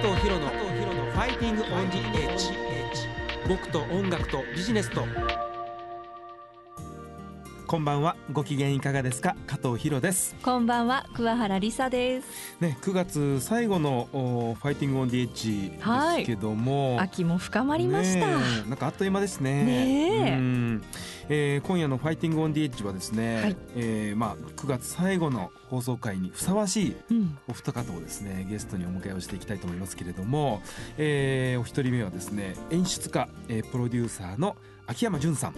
藤博のファイティングオンジエッジ、僕と音楽とビジネスと。こんばんは、ご機嫌いかがですか、加藤博です。こんばんは、桑原理沙です、ね、9月最後のファイティングオンディエッジですけども、はい、秋も深まりました、ね、なんかあっという間です ね、うん、今夜のファイティングオンディエッジはですね、はい、9月最後の放送回にふさわしいお二方をですね、ゲストにお迎えをしていきたいと思いますけれども、お一人目はですね、演出家、プロデューサーの秋山純さん、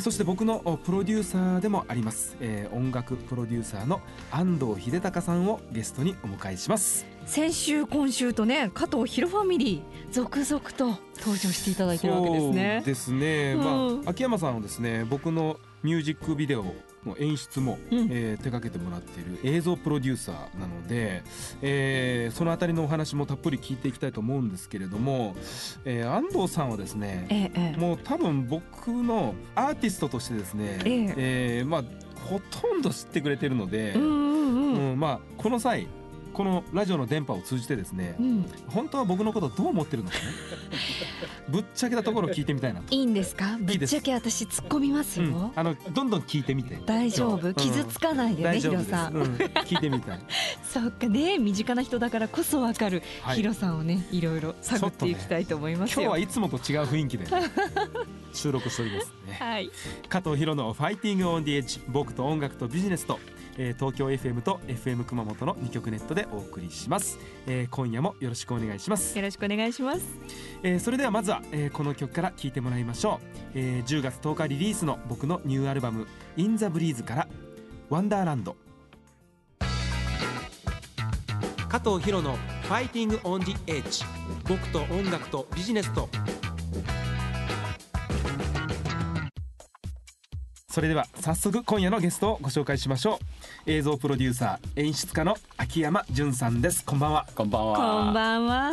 そして僕のプロデューサーでもあります、音楽プロデューサーの安藤秀隆さんをゲストにお迎えします。先週今週とね、加藤博ファミリー続々と登場していただいてるわけですね。そうですね、まあ、秋山さんはですね、僕のミュージックビデオの演出も、手掛けてもらっている映像プロデューサーなので、そのあたりのお話もたっぷり聞いていきたいと思うんですけれども、安藤さんはですね、もう多分僕のアーティストとしてですね、ほとんど知ってくれてるので、この際このラジオの電波を通じてですね、本当は僕のことどう思ってるのかねぶっちゃけたところ聞いてみたいなと。いいんですか、ぶっちゃけ私突っ込みますよ、どんどん聞いてみて。大丈夫、傷つかないでね、ヒロさん、聞いてみたいそうかね、身近な人だからこそ分かる、ヒロさんをね、いろいろ探っていきたいと思いますよ、今日はいつもと違う雰囲気で収録しておりますね、はい、加藤博のファイティングオンディエッジ、僕と音楽とビジネスと、東京 FM と FM 熊本の2局ネットでお送りします、今夜もよろしくお願いします。よろしくお願いします、それではまずは、この曲から聴いてもらいましょう、10月10日リリースの僕のニューアルバム In the Breeze から Wonderland。 加藤博の Fighting on the Edge、 僕と音楽とビジネスと。それでは早速今夜のゲストをご紹介しましょう。映像プロデューサー演出家の秋山純さんです。こんばんは。こんばんは。こんばんは。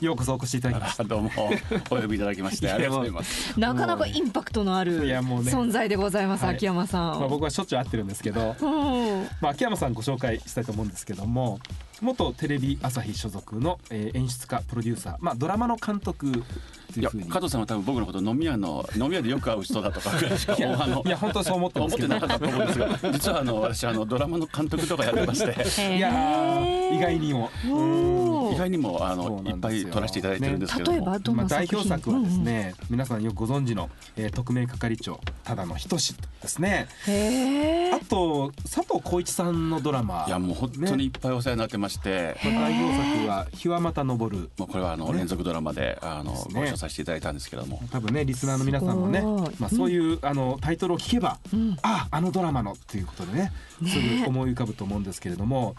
ようこそお越しいただきました。どうもお呼びいただきましてありがとうございます。なかなかインパクトのある存在でございます、秋山さん、僕はしょっちゅう会ってるんですけど、秋山さんご紹介したいと思うんですけども、元テレビ朝日所属の演出家プロデューサー、ドラマの監督というふうに。加藤さんは多分僕のこと飲み屋でよく会う人だとかいや本当にそう思ってますけど、思ってなかったと思うんですが実は私ドラマの監督とかやってましていや意外にもいっぱい撮らせていただいてるんですけど、例えばどんな作品。代表作はですね、皆さんよくご存知の特命係長ただの人志ですね。あと佐藤浩市さんのドラマ、いやもう本当にいっぱいお世話になってます。代表作は日はまた昇る、これは連続ドラマでご一緒させていただいたんですけども、多分ねリスナーの皆さんもね、そういうタイトルを聞けば、あのドラマのっていうことでね、すぐ思い浮かぶと思うんですけれども、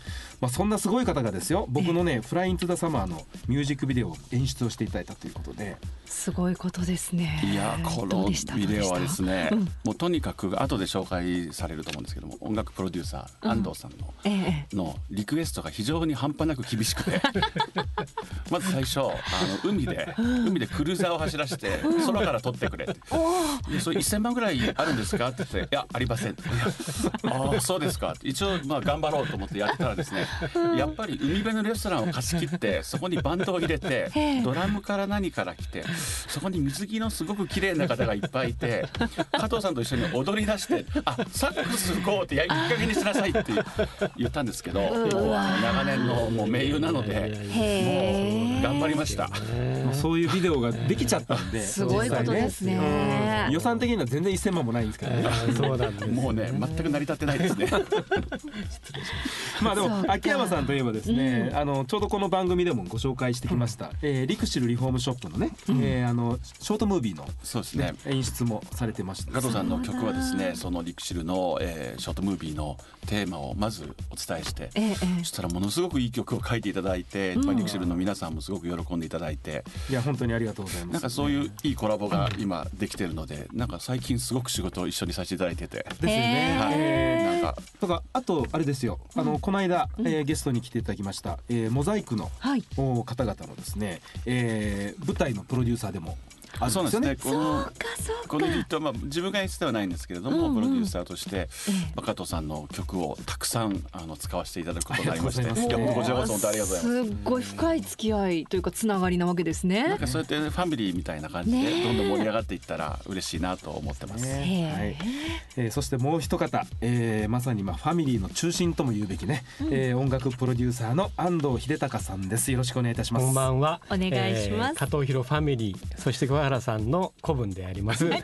そんなすごい方がですよ、僕のね Fly into the Summer のミュージックビデオを演出をしていただいたということで。すごいことですね。いやこのビデオはですね、もうとにかく後で紹介されると思うんですけども、音楽プロデューサー安藤さんのリクエストが非常に半端なく厳しくてまず最初海でクルーザーを走らせて空から撮ってくれってで、それ1000万ぐらいあるんですかって言って、いやありませんってああそうですかって一応頑張ろうと思ってやってたらですね、やっぱり海辺のレストランを貸し切って、そこにバンドを入れてドラムから何から来て、そこに水着のすごく綺麗な方がいっぱいいて、加藤さんと一緒に踊り出して、サックス行こうってやりかけにしなさいって言ったんですけど、長年のもう盟友なのでもう頑張りました。そういうビデオができちゃったんで、すごいことですね。予算的には全然1000万もないんですけどね。そうなんです。もうね全く成り立ってないですねでも秋山さんといえばですね、ちょうどこの番組でもご紹介してきましたリクシルリフォームショップのね、ショートムービーの演出もされてました。加藤さんの曲はですね、そのリクシルのショートムービーのテーマをまずお伝えして、そしたらものすごくいい曲を書いていただいて、リクシルの皆さんもすごく喜んでいただいて、いや本当にありがとうございます。なんかそういういいコラボが今できてるので、なんか最近すごく仕事を一緒にさせていただいててですよね。なんかとか、あとあれですよ、この間ゲストに来ていただきましたモザイクの方々のですね、舞台のプロデューサーでもあ、そうなんですね。このユニットは、まあ、自分が演出ではないんですけれども、うんうん、プロデューサーとして、加藤さんの曲をたくさん使わせていただくことになりまして、いや、こちらこそ本当ありがとうございます。すごい深い付き合いというかつながりなわけですね。なんかそうやってファミリーみたいな感じで、どんどん盛り上がっていったら嬉しいなと思ってます。はい。そしてもう一方、まさにまあファミリーの中心とも言うべきね、音楽プロデューサーの安藤秀隆さんです。よろしくお願いいたします。こんばんは。お願いします。加藤弘ファミリー、そして桑原さんの子分であります。プロデ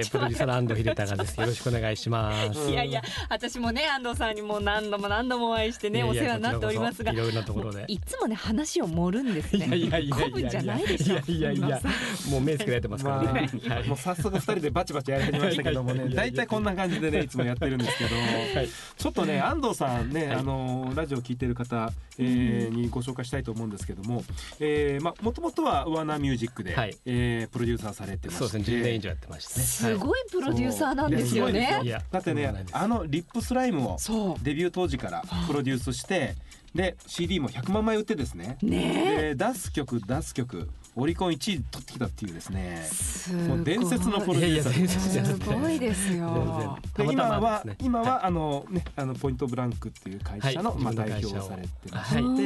ューサーの安藤秀隆です。よろしくお願いします。いやいや、私もね安藤さんにも何度もお会いしてね、お世話になっておりますが、いろいろなところでいつもね話を盛るんですね。子分じゃないでしょ。いやいや、もう目つけられてますからね。もう早速2人でバチバチやり始めましたけどもね、大体こんな感じでねいつもやってるんですけど、ちょっとね安藤さんねラジオ聞いてる方にご紹介したいと思うんですけども、もともとはワーナーミュージックでプロデューサーされてまして、そうですね、10年以上やってましてね、すごいプロデューサーなんですよね。だってねリップスライムをデビュー当時からプロデュースして、で CD も100万枚売ってですね、で出す曲オリコン1位取ってきたっていうですね、もう伝説のプロデューサー。すごいですよ。今はポイントブランクっていう会社の代表をされてまし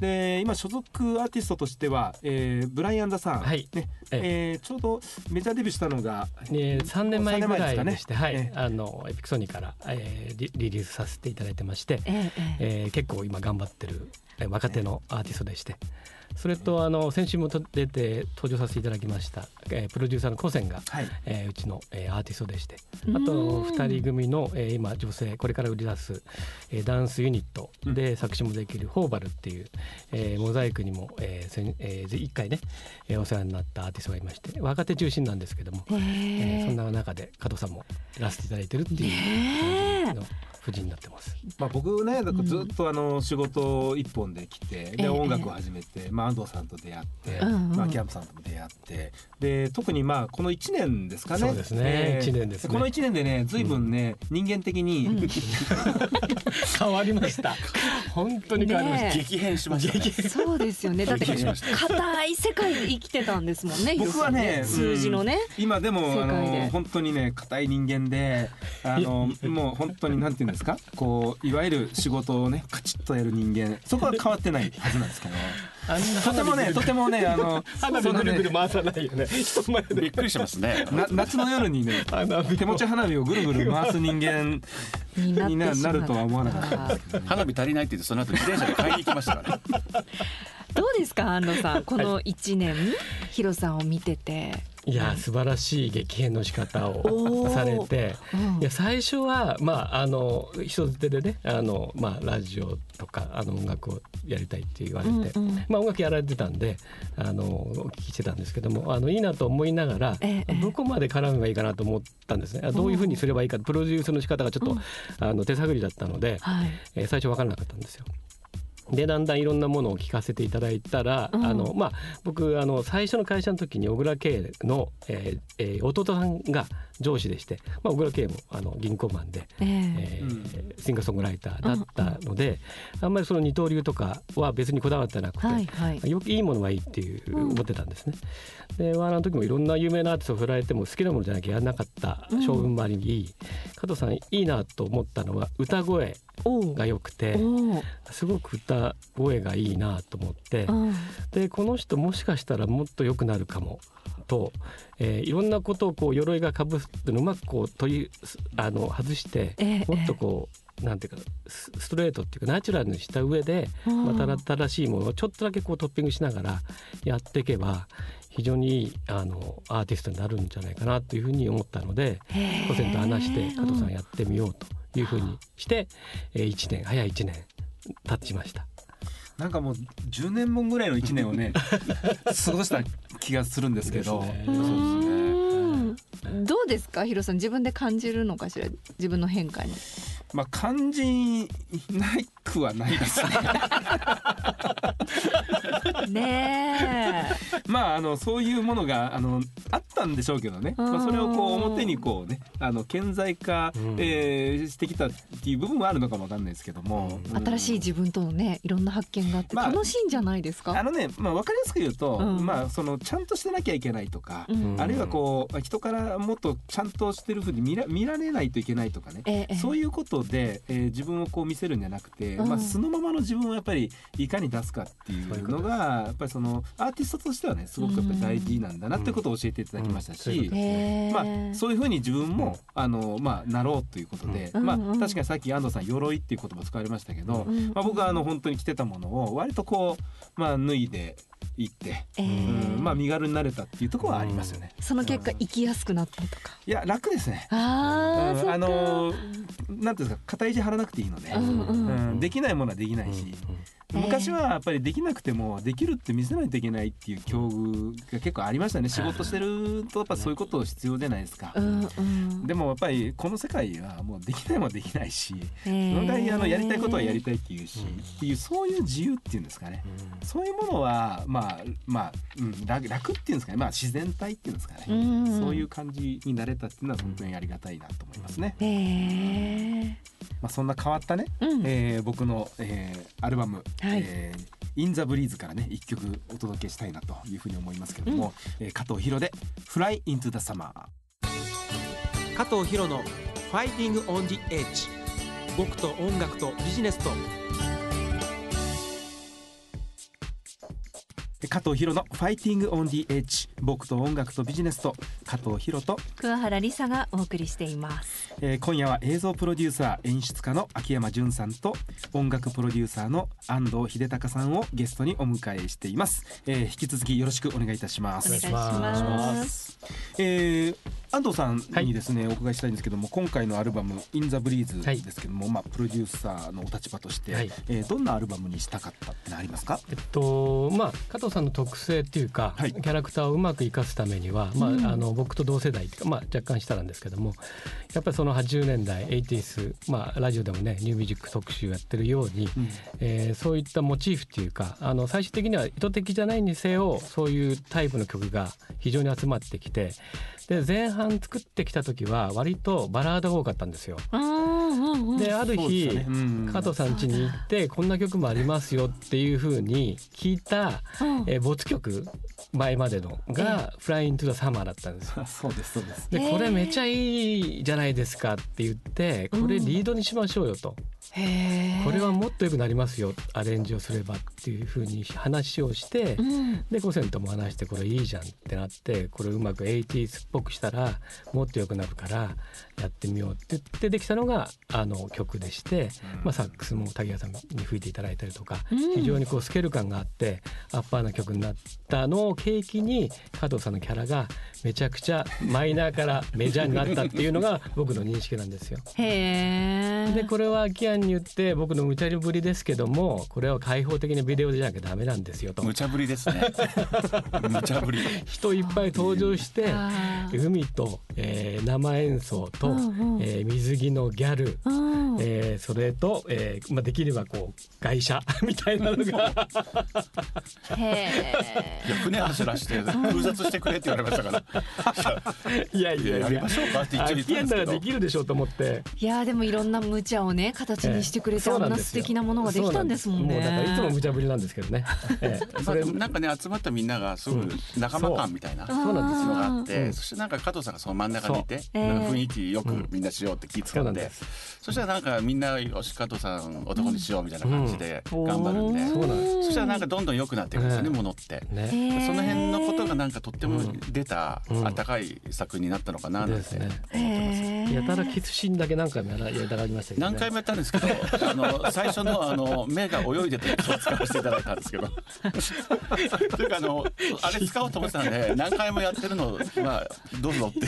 て、で今所属アーティストとしてはブライアン・ザ・サン、ちょうどメジャーデビューしたのが3年前ぐらいでして、エピクソニーからリリースさせていただいてまして、結構今頑張ってる若手のアーティストでして、それと先週も出て登場させていただきましたプロデューサーの高専が、うちのアーティストでして、あと2人組の今女性これから売り出すダンスユニットで作詞もできるホーバルっていうモザイクにも1回ねお世話になったアーティストがいまして、若手中心なんですけども、そんな中で加藤さんもやらせていただいてるっていうの夫人になってます。僕ねずっと仕事一本で来て、で音楽を始めて、安藤さんと出会って、キャンプさんとも出会って、で特にこの1年ですかね。そうですね、1年ですね。この1年でね随分ね、人間的に変わりました。本当に変わりました。激変しましたね。そうですよね。だって硬い世界で生きてたんですもんね。僕はね数字のね、今でも本当にね硬い人間で、もう本当になんていうんですか、いわゆる仕事をねカチッとやる人間、そこは変わってないはずなんですけど、とてもね花火ぐるぐる回さないよね。びっくりしますね。夏の夜にね手持ち花火をぐるぐる回す人間になるとは思わなかったですけど、花火足りないって言ってその後自転車で買いに行きましたからね。どうですか安藤さん、この1年ヒロさんを見てて。いや、素晴らしい激変の仕方をされて、いや最初は人づてでねラジオとか音楽をやりたいって言われて、音楽やられてたんでお聞きしてたんですけども、いいなと思いながら、どこまで絡めばいいかなと思ったんですね。どういうふうにすればいいか、プロデュースの仕方がちょっと手探りだったので、最初分からなかったんですよ。でだんだんいろんなものを聞かせていただいたら、僕最初の会社の時に小倉圭の、弟さんが上司でして、小倉圭も銀行マンでシンガーソングライターだったので、あんまりその二刀流とかは別にこだわってなくて、よくいいものはいいっていう思ってたんですね。で我々の時もいろんな有名なアーティストを振られても好きなものじゃなきゃやらなかった性分もあり、加藤さんいいなと思ったのは歌声が良くて、すごく歌声がいいなと思って、でこの人もしかしたらもっと良くなるかもと、いろんなことを鎧がかぶってうまく外して、もっとなんていうかストレートっていうかナチュラルにした上で、また新しいものをちょっとだけトッピングしながらやっていけば非常にいいアーティストになるんじゃないかなというふうに思ったので、個性と話して加藤さんやってみようというふうにして、1年経ちました。なんかもう10年分ぐらいの1年をね過ごした気がするんですけど、どうですかヒロさん、自分で感じるのかしら、自分の変化に。感じなくはないですね。まあ、そういうものがあったんでしょうけどね、まあ、それをこう表にこうね顕在化、してきたっていう部分はあるのかもわかんないですけども、うん、新しい自分とのねいろんな発見があって楽しいんじゃないですか。まあ、まあ、分かりやすく言うと、まあ、ちゃんとしてなきゃいけないとか、あるいはこう人からもっとちゃんとしてるふうに見られないといけないとかね、そういうことで、自分をこう見せるんじゃなくて、まあ、そのままの自分をやっぱりいかに出すかっていうのがやっぱりアーティストとしてはねすごくやっぱり大事なんだなってことを教えていただきましたし、まあ、そういうふうに自分もまあ、なろうということで、まあ、確かにさっき安藤さん鎧っていう言葉使われましたけど、まあ、僕は本当に着てたものを割とこう、まあ、脱いで行って、まあ、身軽になれたっていうところはありますよね。その結果生きやすくなったとか。いや楽ですね。なんていうんですか、肩肘張らなくていいので、できないものはできないし、昔はやっぱりできなくてもできるって見せないといけないっていう境遇が結構ありましたね。仕事してるとやっぱそういうこと必要じゃないですか。でもやっぱりこの世界はもうできないもできないし、その代やりたいことはやりたいっていうし、っていうそういう自由っていうんですかね、そういうものは楽っていうんですかね、まあ、自然体っていうんですかね、そういう感じになれたっていうのは本当にありがたいなと思いますね。まあ、そんな変わったね、僕の、アルバム、In the Breeze からね1曲お届けしたいなというふうに思いますけれども、加藤浩で Fly into the Summer。 加藤浩の Fighting on the Edge、 僕と音楽とビジネスと。加藤浩のファイティングオンディエッジ、僕と音楽とビジネスと。加藤浩と桑原理沙がお送りしています。今夜は映像プロデューサー演出家の秋山純さんと音楽プロデューサーの安藤秀隆さんをゲストにお迎えしています。引き続きよろしくお願いいたします。お願いします。安藤さんにですね、お伺いしたいんですけども、今回のアルバム In the Breeze ですけども、まあ、プロデューサーのお立場として、どんなアルバムにしたかったってありますか？まあ、加藤さんの特性っていうか、キャラクターをうまく生かすためには、まあ、僕と同世代っていうか、まあ、若干下なんですけども、やっぱりその80年代 80s、まあ、ラジオでもねニューミュージック特集やってるように、そういったモチーフっていうか、最終的には意図的じゃないにせよそういうタイプの曲が非常に集まってきて、で前半作ってきた時は割とバラードが多かったんですよ。である日、加藤さん家に行ってこんな曲もありますよっていう風に聞いた、没曲前までのが「Fly into the Summer」だったんですよ。そうですそうです。でこれめちゃいいじゃないですかって言って、これリードにしましょうよと、これはもっと良くなりますよアレンジをすればっていう風に話をして、でコセンとも話して、これいいじゃんってなって、これうまく 80s っぽくしたらもっと良くなるからやってみようって言ってできたのが曲でして、まあ、サックスも瀧川さんに吹いていただいたりとか、非常にこうスケール感があってアッパーな曲になったのを契機に、加藤さんのキャラがめちゃくちゃマイナーからメジャーになったっていうのが僕の認識なんですよ。でこれは秋山に言って、僕の無茶ぶりですけども、これは開放的なビデオじゃなきゃダメなんですよと。無茶ぶりですね。無茶ぶり。人いっぱい登場して、海と、生演奏と、水着のギャル、それと、まあ、できればこう外車みたいなのがいや船走らして空撮してくれって言われましたからいややりましょうかって一応言ったんですけど、秋山ならできるでしょうと思って。いやでもいろんな無茶をね形にしてくれて、あんな素敵なものができたんですもんね。もうだからいつも無茶ぶりなんですけどね、それなんかね集まったみんながすごく仲間感みたいな、そうなんですよのがあって、そしてなんか加藤さんがその真ん中にいて、なんか雰囲気よくみんなしようって気使って、そしたらなんかみんなよし加藤さん男にしようみたいな感じで頑張るんで、そしたらなんかどんどん良くなっていくんですよね、ものって、その辺のことがなんかとっても出た温かい作になったのかななんて思ってます。やたらキスシーンだけ何回もやられましたけどね。何回もやったんですけど最初の目が泳いでたやつを使わせていただいたんですけどというかあれ使おうと思ってたんで何回もやってるのをまあどうぞって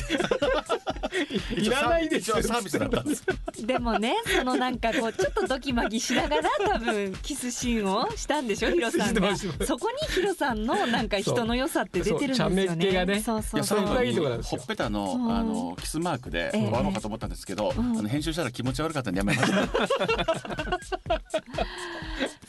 いらないでしょサービスだったんですでもね、そのなんかこうちょっとドキマギしながら多分キスシーンをしたんでしょ、ヒロさんが。そこにヒロさんのなんか人の良さって出てるんですよね。そう、茶目っ気がね。そうそう。ほっぺたのキスマークで終わろうかと思ったんですけど、編集したら気持ち悪かったんでやめました。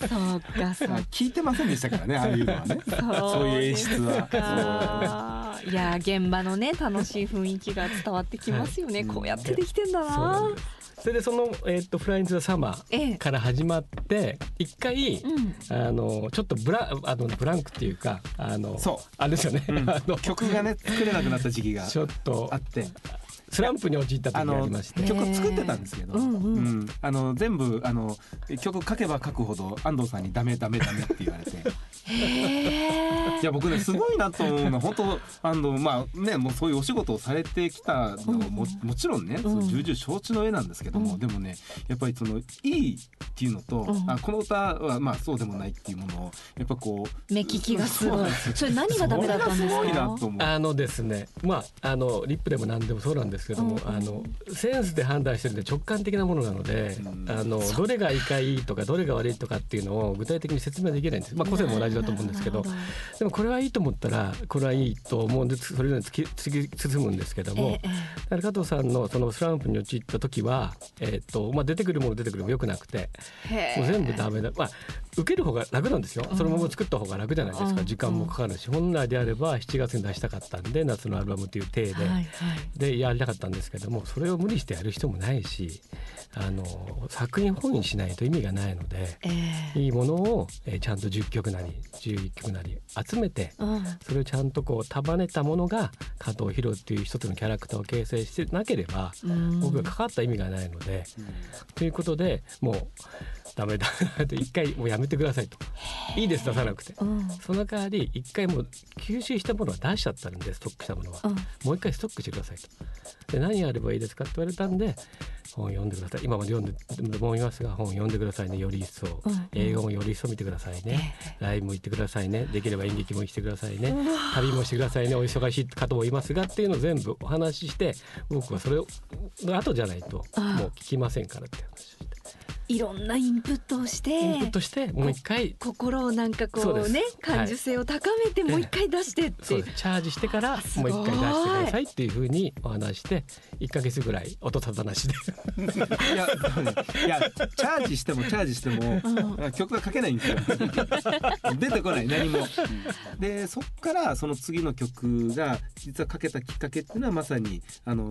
そうかそう聞いてませんでしたからねああいうのはねそういう演出はいや現場のね楽しい雰囲気が伝わってきますよね、はい、こうやってできてんだな、うん、それでそのFly into the Summerから始まって一回、うん、ちょっとブランクっていうかそうあれですよね、うん、曲がね作れなくなった時期がちょっとあってスランプに陥った時がありまして、曲作ってたんですけど、うんうんうん、全部曲書けば書くほど安藤さんにダメダメダメって言われていや僕ねすごいなと思うの本当まあねもうそういうお仕事をされてきたのも、うん、もちろんねその重々承知の上なんですけども、うん、でもねやっぱりそのいいっていうのと、うん、この歌はまあそうでもないっていうものをやっぱこう目利きがすごいそれ何がダメだったんですかそれがすごいなと思うですねまあリップでも何でもそうなんですけども、うん、センスで判断してるんで直感的なものなので、うん、どれがいいとかどれが悪いとかっていうのを具体的に説明できないんです、まあ、個性も同じだと思うんですけどでもこれはいいと思ったらこれはいいと思うんでそれぞれに突き進むんですけども、加藤さんのそのスランプに陥った時は、まあ、出てくるもの出てくるもよくなくてもう全部ダメだ、まあ、受ける方が楽なんですよ、うん、そのまま作った方が楽じゃないですか、うん、時間もかかるし、うん、本来であれば7月に出したかったんで夏のアルバムという体で、はいはい、でやりたかったんですけどもそれを無理してやる人もないし作品本位にしないと意味がないので、いいものをちゃんと10曲なり11曲なり集めて、うん、それをちゃんとこう束ねたものが加藤浩っていう一つのキャラクターを形成してなければ、うん、僕がかかった意味がないので、うん、ということでもうダメだ一回もうやめてくださいといいです出さなくて、うん、その代わり一回もう吸収したものは出しちゃったんでストックしたものは、うん、もう一回ストックしてくださいとで何やればいいですかって言われたんで本読んでください今まで読んでもいますが本読んでくださいねより一層、うん、映画もより一層見てくださいね、ライブも行ってくださいねできれば演劇もしてくださいね旅もしてくださいねお忙しい方もいますがっていうのを全部お話しして僕はそれを後じゃないともう聞きませんからって話をしていろんなインプットをしてもう一回心をなんかこうね感受性を高めてもう一回出してっていうチャージしてからもう一回出してくださいっていう風にお話して1ヶ月ぐらい音立たなしでいやチャージしても曲が書けないんですよ出てこない何もでそっからその次の曲が実は書けたきっかけっていうのはまさに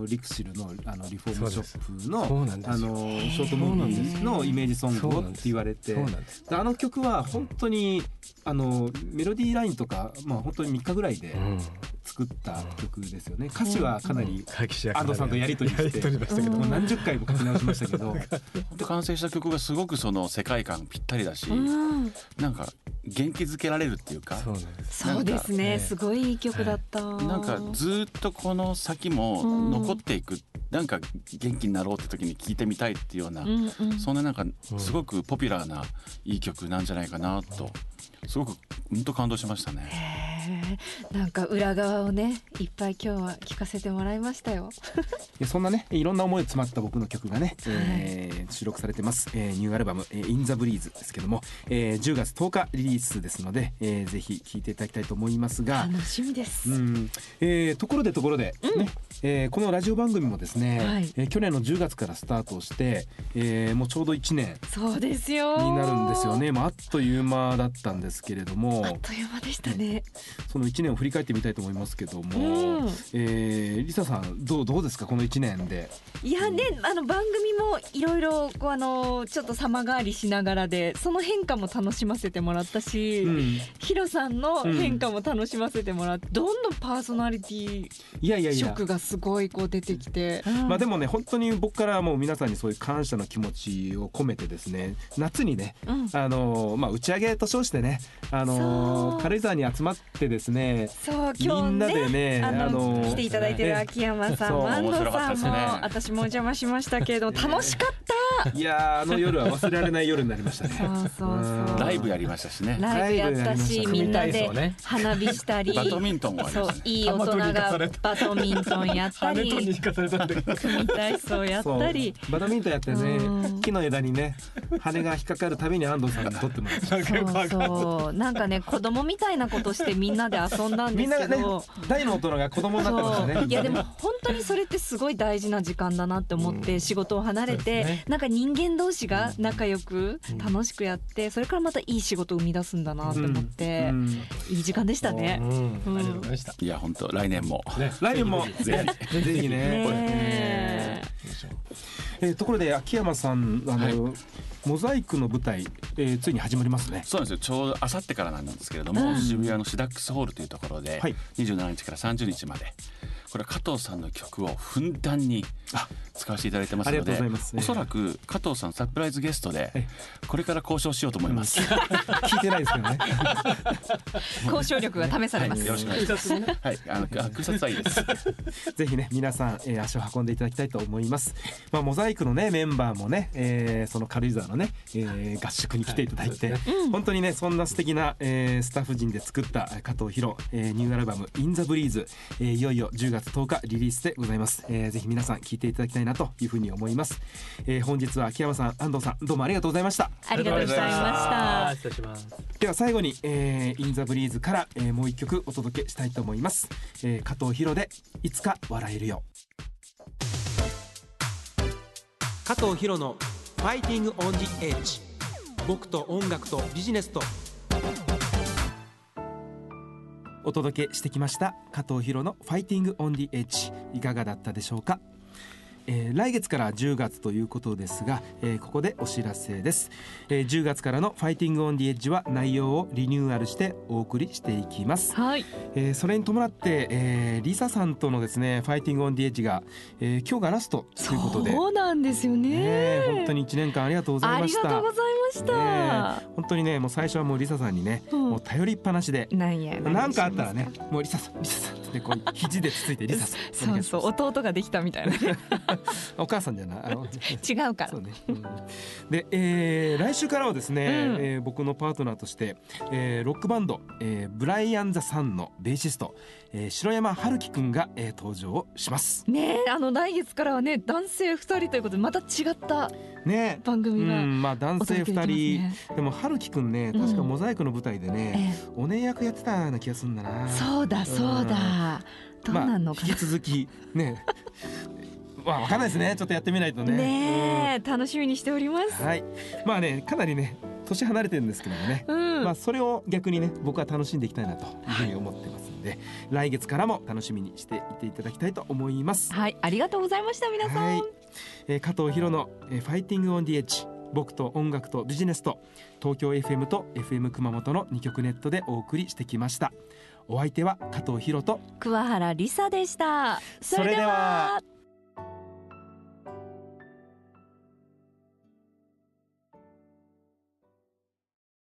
リクシルのリフォームショップのショートムービーのイメージソングをって言われてで曲は本当にメロディーラインとか、まあ、本当に3日ぐらいで作った曲ですよね、うん、歌詞はかなり安藤さんとやり取りしてもう何十回も書き直しましたけど完成した曲がすごくその世界観ぴったりだし、うん、なんか元気づけられるっていうかそうですねすごいいい曲だった、なんかずっとこの先も残っていく、うん、なんか元気になろうって時に聴いてみたいっていうような、うんうん、そんななんかすごくポピュラーないい曲なんじゃないかなと、うんすごく本当感動しましたね。なんか裏側をねいっぱい今日は聞かせてもらいましたよそんなねいろんな思い詰まった僕の曲がね、収録されてます、ニューアルバム「In the Breeze」ですけども、10月10日リリースですので、ぜひ聴いていただきたいと思いますが楽しみです、うんところで、うんねこのラジオ番組もですね、はい去年の10月からスタートして、もうちょうど1年そうですよになるんですよね、まあ、あっという間だったんですけれどもあっという間でしたねその1年を振り返ってみたいと思いますけども、うんリサさんどうですかこの1年でいやね、うん、番組もいろいろちょっと様変わりしながらでその変化も楽しませてもらったし、うん、ヒロさんの変化も楽しませてもらって、うん、どんどんパーソナリティー色がすごいこう出てきて、うんまあ、でもね本当に僕からもう皆さんにそういう感謝の気持ちを込めてですね夏にね、うんまあ、打ち上げと称してね軽井沢に集まってですねそう今日ねみんなでね来ていただいてる秋山さん、安藤さんも、ね、私もお邪魔しましたけれど楽しかったいや夜は忘れられない夜になりましたねそうライブやりましたしねライブやったしみんなで花火したりバドミントンもありました、ね、いい大人がバドミントンやったり組体操やったりバドミントンやってね木の枝にね羽が引っかかるたびに安藤さんに撮ってもらいましたそうそうなんかね子供みたいなことしてみみんなで遊んだんですけどみんな、ね、大の大人が子供になったんですよね。いやでも本当にそれってすごい大事な時間だなって思って、仕事を離れて、ね、なんか人間同士が仲良く楽しくやって、それからまたいい仕事を生み出すんだなって思って、いい時間でしたね。ありがとうございました。いや本当来年も、ね、来年もぜひぜひね。ところで秋山さんモザイクの舞台、ついに始まりますね。そうなんですよ。ちょうどあさってからなんですけれども、渋谷のシダックスホールというところで、はい、27日から30日までこれは加藤さんの曲をふんだんに使わせていただいてますので、おそらく加藤さんサプライズゲストでこれから交渉しようと思います、聞いてないですけどね交渉力が試されます、はい、よろしくお願いしますはい、空撮はいいですぜひね皆さん、足を運んでいただきたいと思います、モザイクの、ね、メンバーもね、その軽井沢のね、合宿に来ていただいて、本当にねそんな素敵な、スタッフ陣で作った加藤博、ニューアルバム In the Breeze、いよいよ10月10日リリースでございます、ぜひ皆さん聴いていただきたいなというふうに思います、本日は秋山さん安藤さんどうもありがとうございました。ありがとうございました。失礼します。では最後に、インザブリーズから、もう一曲お届けしたいと思います、加藤博でいつか笑えるよ。加藤博のファイティングオンジエッジ、僕と音楽とビジネスと、お届けしてきました加藤博のファイティングオンディエッジ、いかがだったでしょうか。来月から10月ということですが、ここでお知らせです、10月からのファイティングオンディエッジは内容をリニューアルしてお送りしていきます、はい、それに伴って、リサさんとのですねファイティングオンディエッジが、今日がラストということで、そうなんですよ ね本当に1年間ありがとうございました。ありがとうございました、本当にねもう最初はもうリサさんにね、もう頼りっぱなしでなんかあったらねもうリサさんでこう肘でつついてリサさんそう弟ができたみたいなお母さんじゃない違うからそう、ねうん、で、来週からはですね、僕のパートナーとして、ロックバンド、ブライアン・ザ・サンのベーシスト、城山春樹くんが、登場しますね。来月からはね男性2人ということでまた違った番組が、男性2人 でも春樹くんね確かモザイクの舞台でね、お姉役やってたような気がするんだな。そうだそうだ、どうなんのかな、引き続きねわかんないですね、ちょっとやってみないとね。楽しみにしております、はい、かなりね年離れてるんですけどもね、それを逆にね僕は楽しんでいきたいなというふうに思ってますので、来月からも楽しみにしていていただきたいと思います。はい、ありがとうございました皆さん、加藤博の、ファイティングオンディエッジ、僕と音楽とビジネスと、東京 FM と FM 熊本の2曲ネットでお送りしてきました。お相手は加藤博と桑原理沙でした。それでは